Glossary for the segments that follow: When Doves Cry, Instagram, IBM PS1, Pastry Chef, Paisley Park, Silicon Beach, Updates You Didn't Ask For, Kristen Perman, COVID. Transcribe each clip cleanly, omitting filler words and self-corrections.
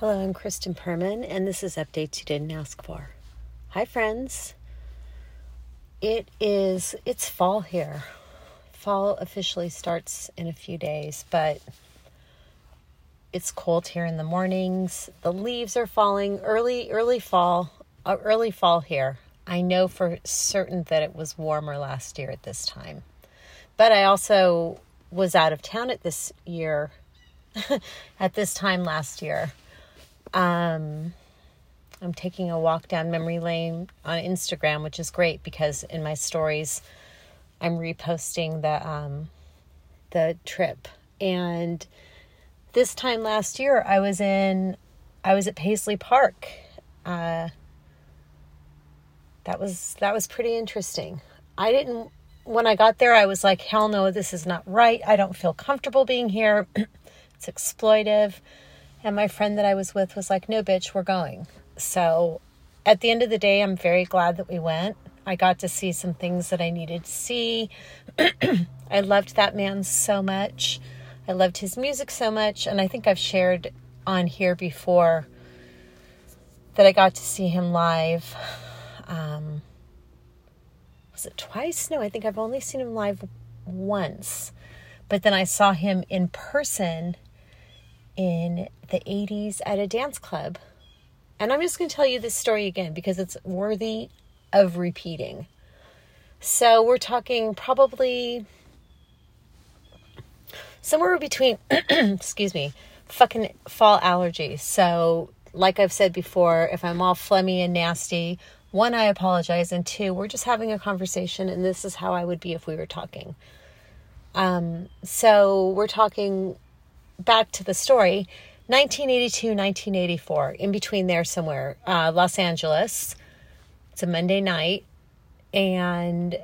Hello, I'm Kristen Perman, and this is Updates You Didn't Ask For. Hi, friends. It's fall here. Fall officially starts in a few days, but it's cold here in the mornings. The leaves are falling. Early fall here. I know for certain that it was warmer last year at this time, but I also was out of town at this time last year. I'm taking a walk down memory lane on Instagram, which is great because in my stories, I'm reposting the trip. And this time last year, I was at Paisley Park. That was pretty interesting. When I got there, I was like, hell no, this is not right. I don't feel comfortable being here. It's exploitive. And my friend that I was with was like, no, bitch, we're going. So at the end of the day, I'm very glad that we went. I got to see some things that I needed to see. I loved that man so much. I loved his music so much. And I think I've shared on here before that I got to see him live. Was it twice? No, I think I've only seen him live once. But then I saw him in person in the 80s at a dance club. And I'm just going to tell you this story again because it's worthy of repeating. So we're talking probably somewhere between, fucking fall allergies. So like I've said before, if I'm all phlegmy and nasty, one, I apologize. And two, we're just having a conversation and this is how I would be if we were talking. So we're talking back to the story, 1982, 1984, in between there somewhere, Los Angeles. It's a Monday night. And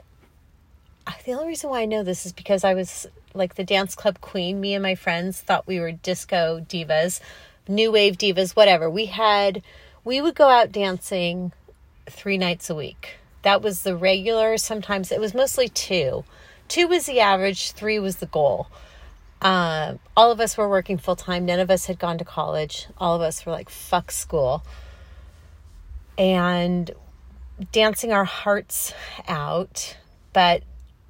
the only reason why I know this is because I was like the dance club queen. Me and my friends thought we were disco divas, new wave divas, whatever. We would go out dancing 3 nights a week. That was the regular. Sometimes it was mostly 2. 2 was the average. 3 was the goal. All of us were working full time. None of us had gone to college. All of us were like, fuck school. And dancing our hearts out, but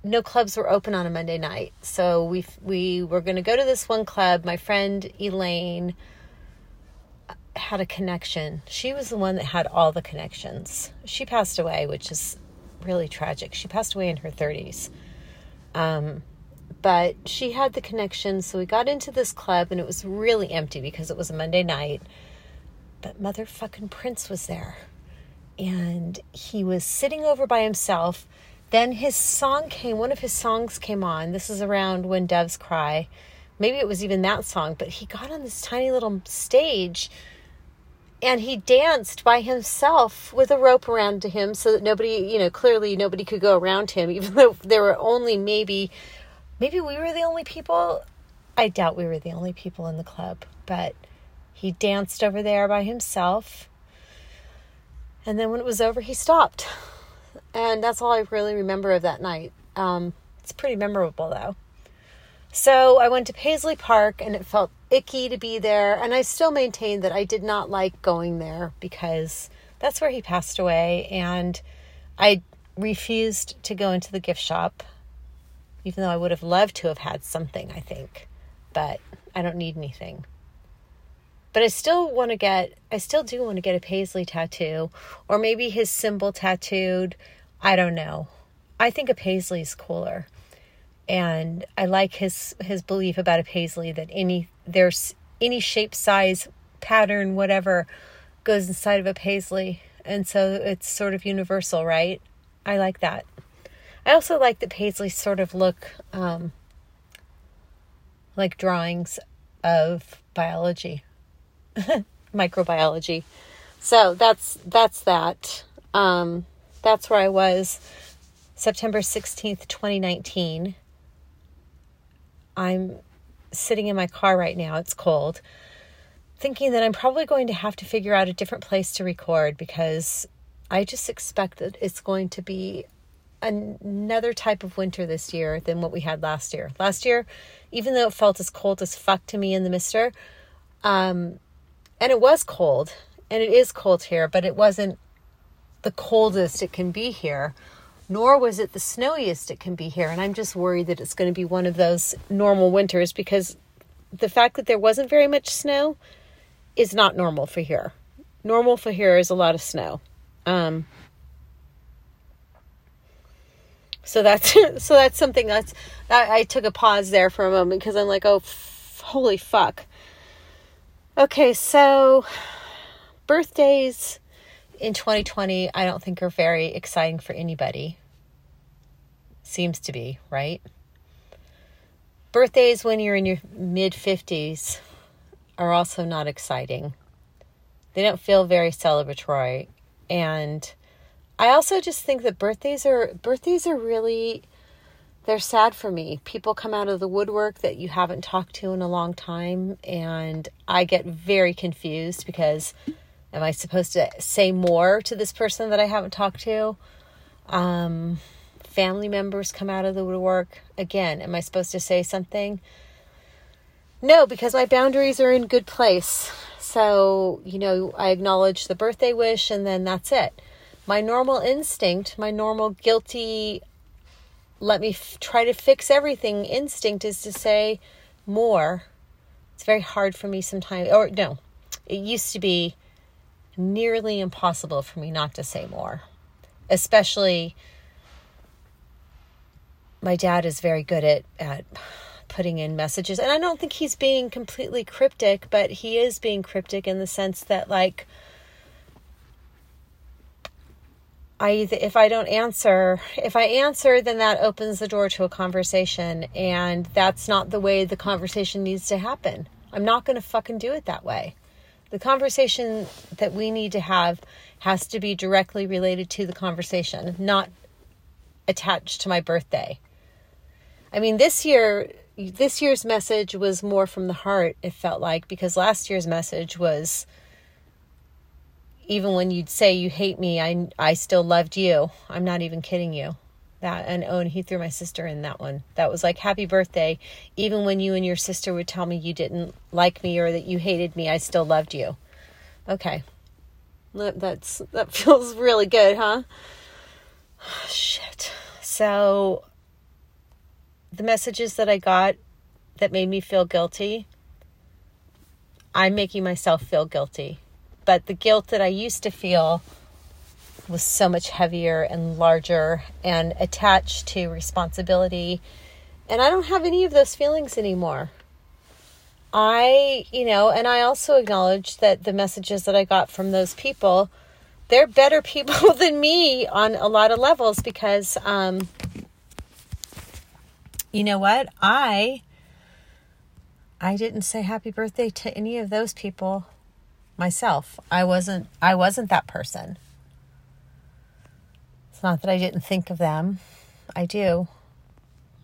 no clubs were open on a Monday night. So we were going to go to this one club. My friend Elaine had a connection. She was the one that had all the connections. She passed away, which is really tragic. She passed away in her 30s. But she had the connection, so we got into this club, and it was really empty because it was a Monday night. But motherfucking Prince was there, and he was sitting over by himself. Then his song came, one of his songs came on. This is around When Doves Cry. Maybe it was even that song, but he got on this tiny little stage, and he danced by himself with a rope around to him so that nobody, clearly nobody could go around him, even though there were only maybe we were the only people. I doubt we were the only people in the club, but he danced over there by himself. And then when it was over, he stopped. And that's all I really remember of that night. It's pretty memorable though. So I went to Paisley Park and it felt icky to be there. And I still maintain that I did not like going there because that's where he passed away. And I refused to go into the gift shop. Even though I would have loved to have had something, I think. But I don't need anything. But I still do want to get a Paisley tattoo. Or maybe his symbol tattooed. I don't know. I think a Paisley is cooler. And I like his belief about a Paisley that there's any shape, size, pattern, whatever goes inside of a Paisley. And so it's sort of universal, right? I like that. I also like that Paisleys sort of look like drawings of biology, microbiology. So that's that. That's where I was September 16th, 2019. I'm sitting in my car right now. It's cold. Thinking that I'm probably going to have to figure out a different place to record because I just expect that it's going to be another type of winter this year than what we had last year. Last year, even though it felt as cold as fuck to me in the mister, And it was cold, and it is cold here, but it wasn't the coldest it can be here, nor was it the snowiest it can be here. And I'm just worried that it's going to be one of those normal winters, because the fact that there wasn't very much snow is not normal for here. Normal for here is a lot of snow. So that's something that's, I took a pause there for a moment, because I'm like, oh, holy fuck. Okay. So birthdays in 2020, I don't think are very exciting for anybody. Seems to be, right? Birthdays when you're in your mid 50s are also not exciting. They don't feel very celebratory. And I also just think that birthdays are really, they're sad for me. People come out of the woodwork that you haven't talked to in a long time. And I get very confused, because am I supposed to say more to this person that I haven't talked to? Family members come out of the woodwork. Again, am I supposed to say something? No, because my boundaries are in good place. So, you know, I acknowledge the birthday wish, and then that's it. My normal instinct, my normal guilty, let me try to fix everything instinct is to say more. It's very hard for me sometimes. Or no, it used to be nearly impossible for me not to say more. Especially, my dad is very good at putting in messages. And I don't think he's being completely cryptic, but he is being cryptic in the sense that, like, if I answer, then that opens the door to a conversation, and that's not the way the conversation needs to happen. I'm not going to fucking do it that way. The conversation that we need to have has to be directly related to the conversation, not attached to my birthday. I mean, this year's message was more from the heart, it felt like, because last year's message was, even when you'd say you hate me, I still loved you. I'm not even kidding you. That, and oh, and he threw my sister in that one. That was like, happy birthday. Even when you and your sister would tell me you didn't like me or that you hated me, I still loved you. Okay. That feels really good, huh? Oh, shit. So the messages that I got that made me feel guilty, I'm making myself feel guilty. But the guilt that I used to feel was so much heavier and larger and attached to responsibility. And I don't have any of those feelings anymore. And I also acknowledge that the messages that I got from those people, they're better people than me on a lot of levels, because, you know what? I didn't say happy birthday to any of those people. Myself. I wasn't that person. It's not that I didn't think of them. I do.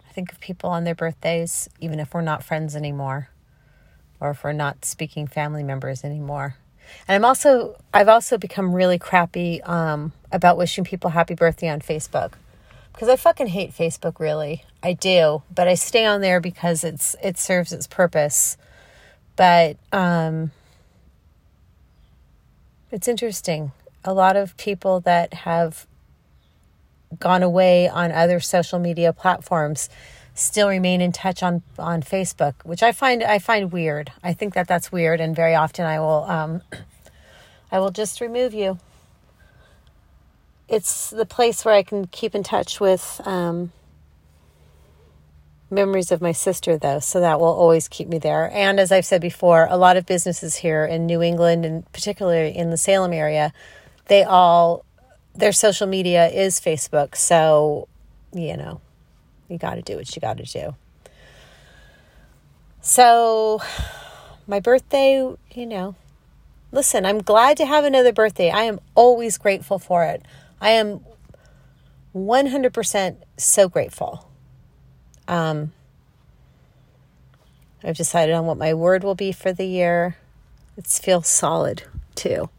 I think of people on their birthdays, even if we're not friends anymore, or if we're not speaking family members anymore. And I've also become really crappy about wishing people happy birthday on Facebook, because I fucking hate Facebook, really. I do, but I stay on there because it serves its purpose. But it's interesting. A lot of people that have gone away on other social media platforms still remain in touch on Facebook, which I find weird. I think that that's weird, and very often I will just remove you. It's the place where I can keep in touch with memories of my sister, though, so that will always keep me there. And as I've said before, a lot of businesses here in New England, and particularly in the Salem area, their social media is Facebook. So, you know, you got to do what you got to do. So my birthday, you know, listen, I'm glad to have another birthday. I am always grateful for it. I am 100% so grateful. I've decided on what my word will be for the year. It's feel solid too.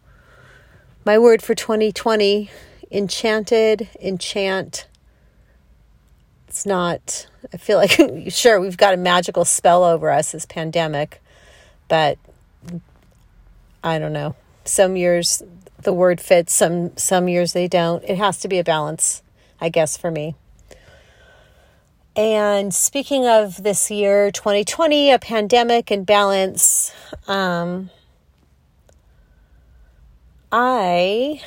My word for 2020, enchanted, enchant. It's not, I feel like, sure, we've got a magical spell over us, this pandemic, but I don't know. Some years the word fits, some years they don't. It has to be a balance, I guess, for me. And speaking of this year, 2020, a pandemic and balance, I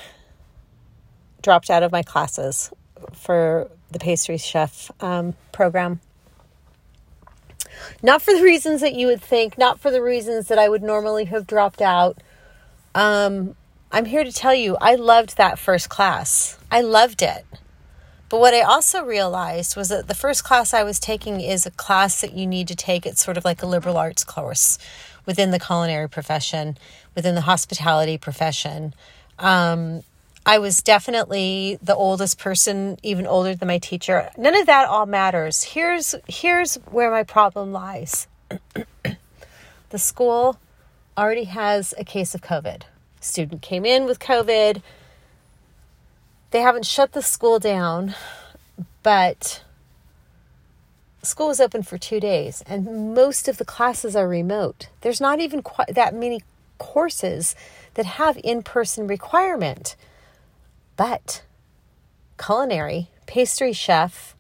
dropped out of my classes for the Pastry Chef program. Not for the reasons that you would think, not for the reasons that I would normally have dropped out. I'm here to tell you, I loved that first class. I loved it. But what I also realized was that the first class I was taking is a class that you need to take. It's sort of like a liberal arts course within the culinary profession, within the hospitality profession. I was definitely the oldest person, even older than my teacher. None of that all matters. Here's where my problem lies. The school already has a case of COVID. Student came in with COVID. They haven't shut the school down, but school was open for 2 days, and most of the classes are remote. There's not even quite that many courses that have in-person requirement, but culinary, pastry chef,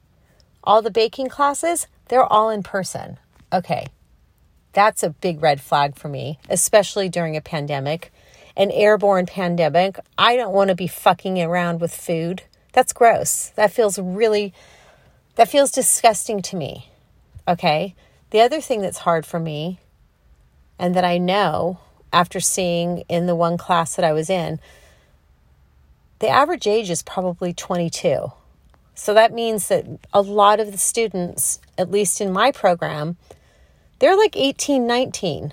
all the baking classes, they're all in person. Okay, that's a big red flag for me, especially during a pandemic. An airborne pandemic. I don't want to be fucking around with food. That's gross. That feels disgusting to me. Okay. The other thing that's hard for me, and that I know after seeing in the one class that I was in, the average age is probably 22. So that means that a lot of the students, at least in my program, they're like 18, 19.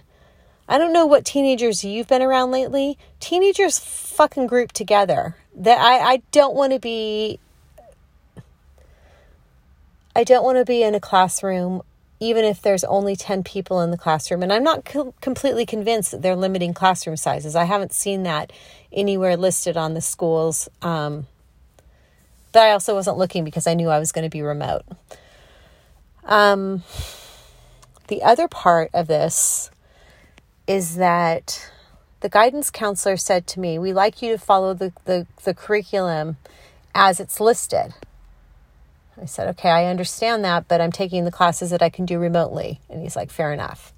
I don't know what teenagers you've been around lately. Teenagers fucking group together. That I don't want to be in a classroom, even if there's only 10 people in the classroom. And I'm not completely convinced that they're limiting classroom sizes. I haven't seen that anywhere listed on the schools. But I also wasn't looking because I knew I was going to be remote. The other part of this is that the guidance counselor said to me, we like you to follow the curriculum as it's listed. I said, okay, I understand that, but I'm taking the classes that I can do remotely. And he's like, fair enough.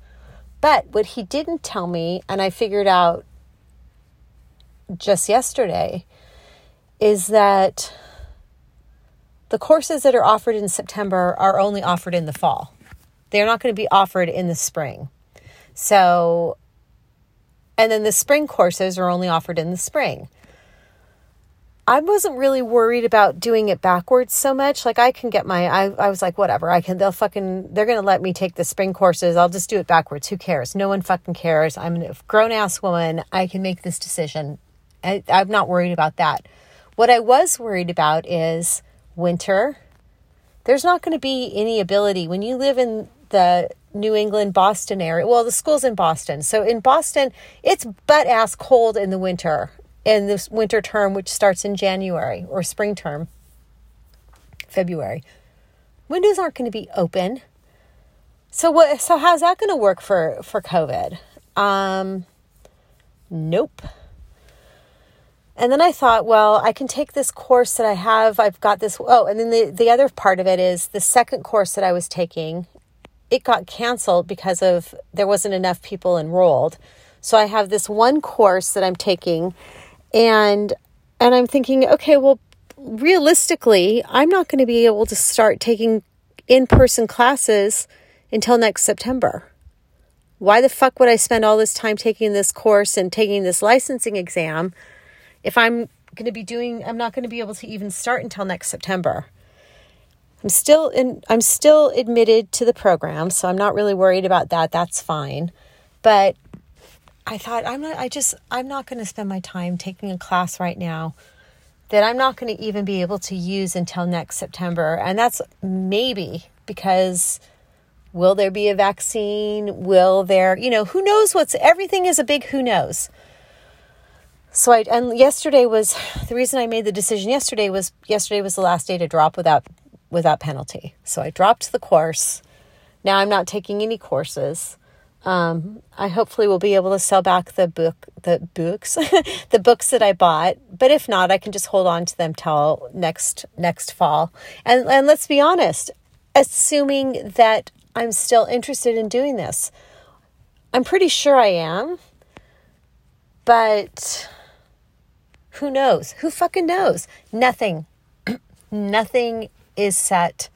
But what he didn't tell me, and I figured out just yesterday, is that the courses that are offered in September are only offered in the fall. They're not going to be offered in the spring. So, and then the spring courses are only offered in the spring. I wasn't really worried about doing it backwards so much. Like I was like, whatever, they're going to let me take the spring courses. I'll just do it backwards. Who cares? No one fucking cares. I'm a grown ass woman. I can make this decision. I'm not worried about that. What I was worried about is winter. There's not going to be any ability when you live in the New England, Boston area. Well, the school's in Boston. So in Boston, it's butt-ass cold in the winter, in this winter term, which starts in January, or spring term, February. Windows aren't going to be open. So how's that going to work for COVID? Nope. And then I thought, well, I can take this course that I have. I've got this. Oh, and then the other part of it is the second course that I was taking, it got canceled because there wasn't enough people enrolled. So I have this one course that I'm taking and I'm thinking, okay, well, realistically, I'm not going to be able to start taking in-person classes until next September. Why the fuck would I spend all this time taking this course and taking this licensing exam if I'm not going to be able to even start until next September? I'm still admitted to the program, so I'm not really worried about that. That's fine. But I thought I'm not going to spend my time taking a class right now that I'm not going to even be able to use until next September. And that's maybe because will there be a vaccine? Who knows everything is a big who knows. So yesterday was the last day to drop without penalty. So I dropped the course. Now I'm not taking any courses. I hopefully will be able to sell back the books that I bought, but if not, I can just hold on to them till next fall. And let's be honest, assuming that I'm still interested in doing this, I'm pretty sure I am, but who knows? Who fucking knows? Nothing is set.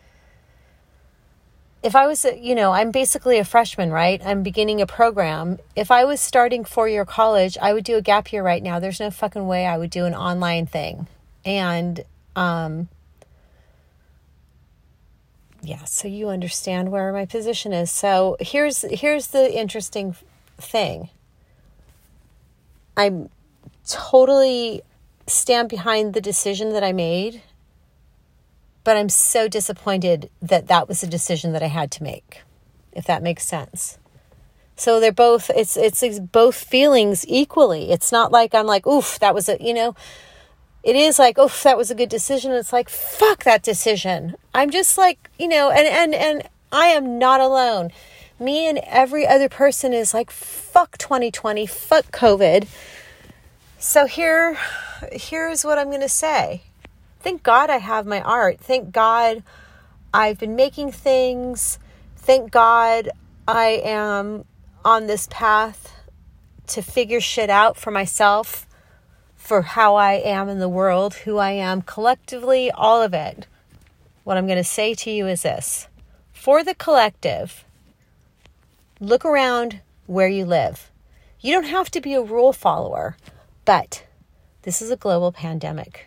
If I was, I'm basically a freshman, right? I'm beginning a program. If I was starting 4-year college, I would do a gap year right now. There's no fucking way I would do an online thing. And, yeah, so you understand where my position is. So here's the interesting thing. I totally stand behind the decision that I made, but I'm so disappointed that that was a decision that I had to make, if that makes sense. So they're both, it's both feelings equally. It's not like I'm like, oof, that was a, it is like, oof, that was a good decision. It's like, fuck that decision. I'm just like, and I am not alone. Me and every other person is like, fuck 2020, fuck COVID. So here's what I'm going to say. Thank God I have my art. Thank God I've been making things. Thank God I am on this path to figure shit out for myself, for how I am in the world, who I am collectively, all of it. What I'm going to say to you is this. For the collective, look around where you live. You don't have to be a rule follower, but this is a global pandemic.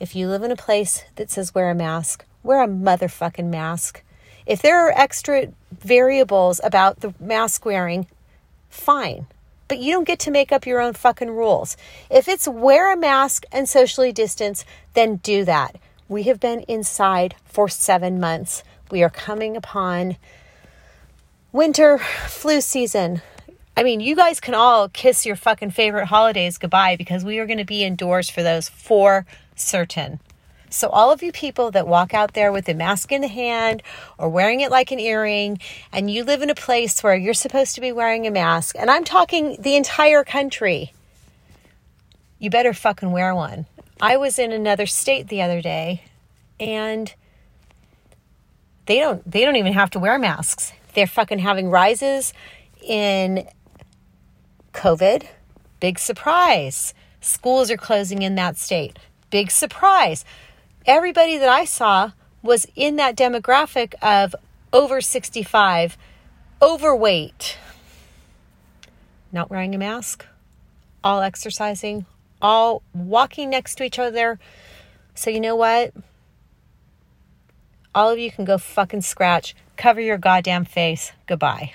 If you live in a place that says wear a mask, wear a motherfucking mask. If there are extra variables about the mask wearing, fine. But you don't get to make up your own fucking rules. If it's wear a mask and socially distance, then do that. We have been inside for 7 months. We are coming upon winter flu season. I mean, you guys can all kiss your fucking favorite holidays goodbye, because we are going to be indoors for those for certain. So all of you people that walk out there with a mask in the hand or wearing it like an earring, and you live in a place where you're supposed to be wearing a mask, and I'm talking the entire country, you better fucking wear one. I was in another state the other day, and they don't even have to wear masks. They're fucking having rises in COVID. Big surprise. Schools are closing in that state. Big surprise. Everybody that I saw was in that demographic of over 65, overweight, not wearing a mask, all exercising, all walking next to each other. So you know what? All of you can go fucking scratch. Cover your goddamn face. Goodbye.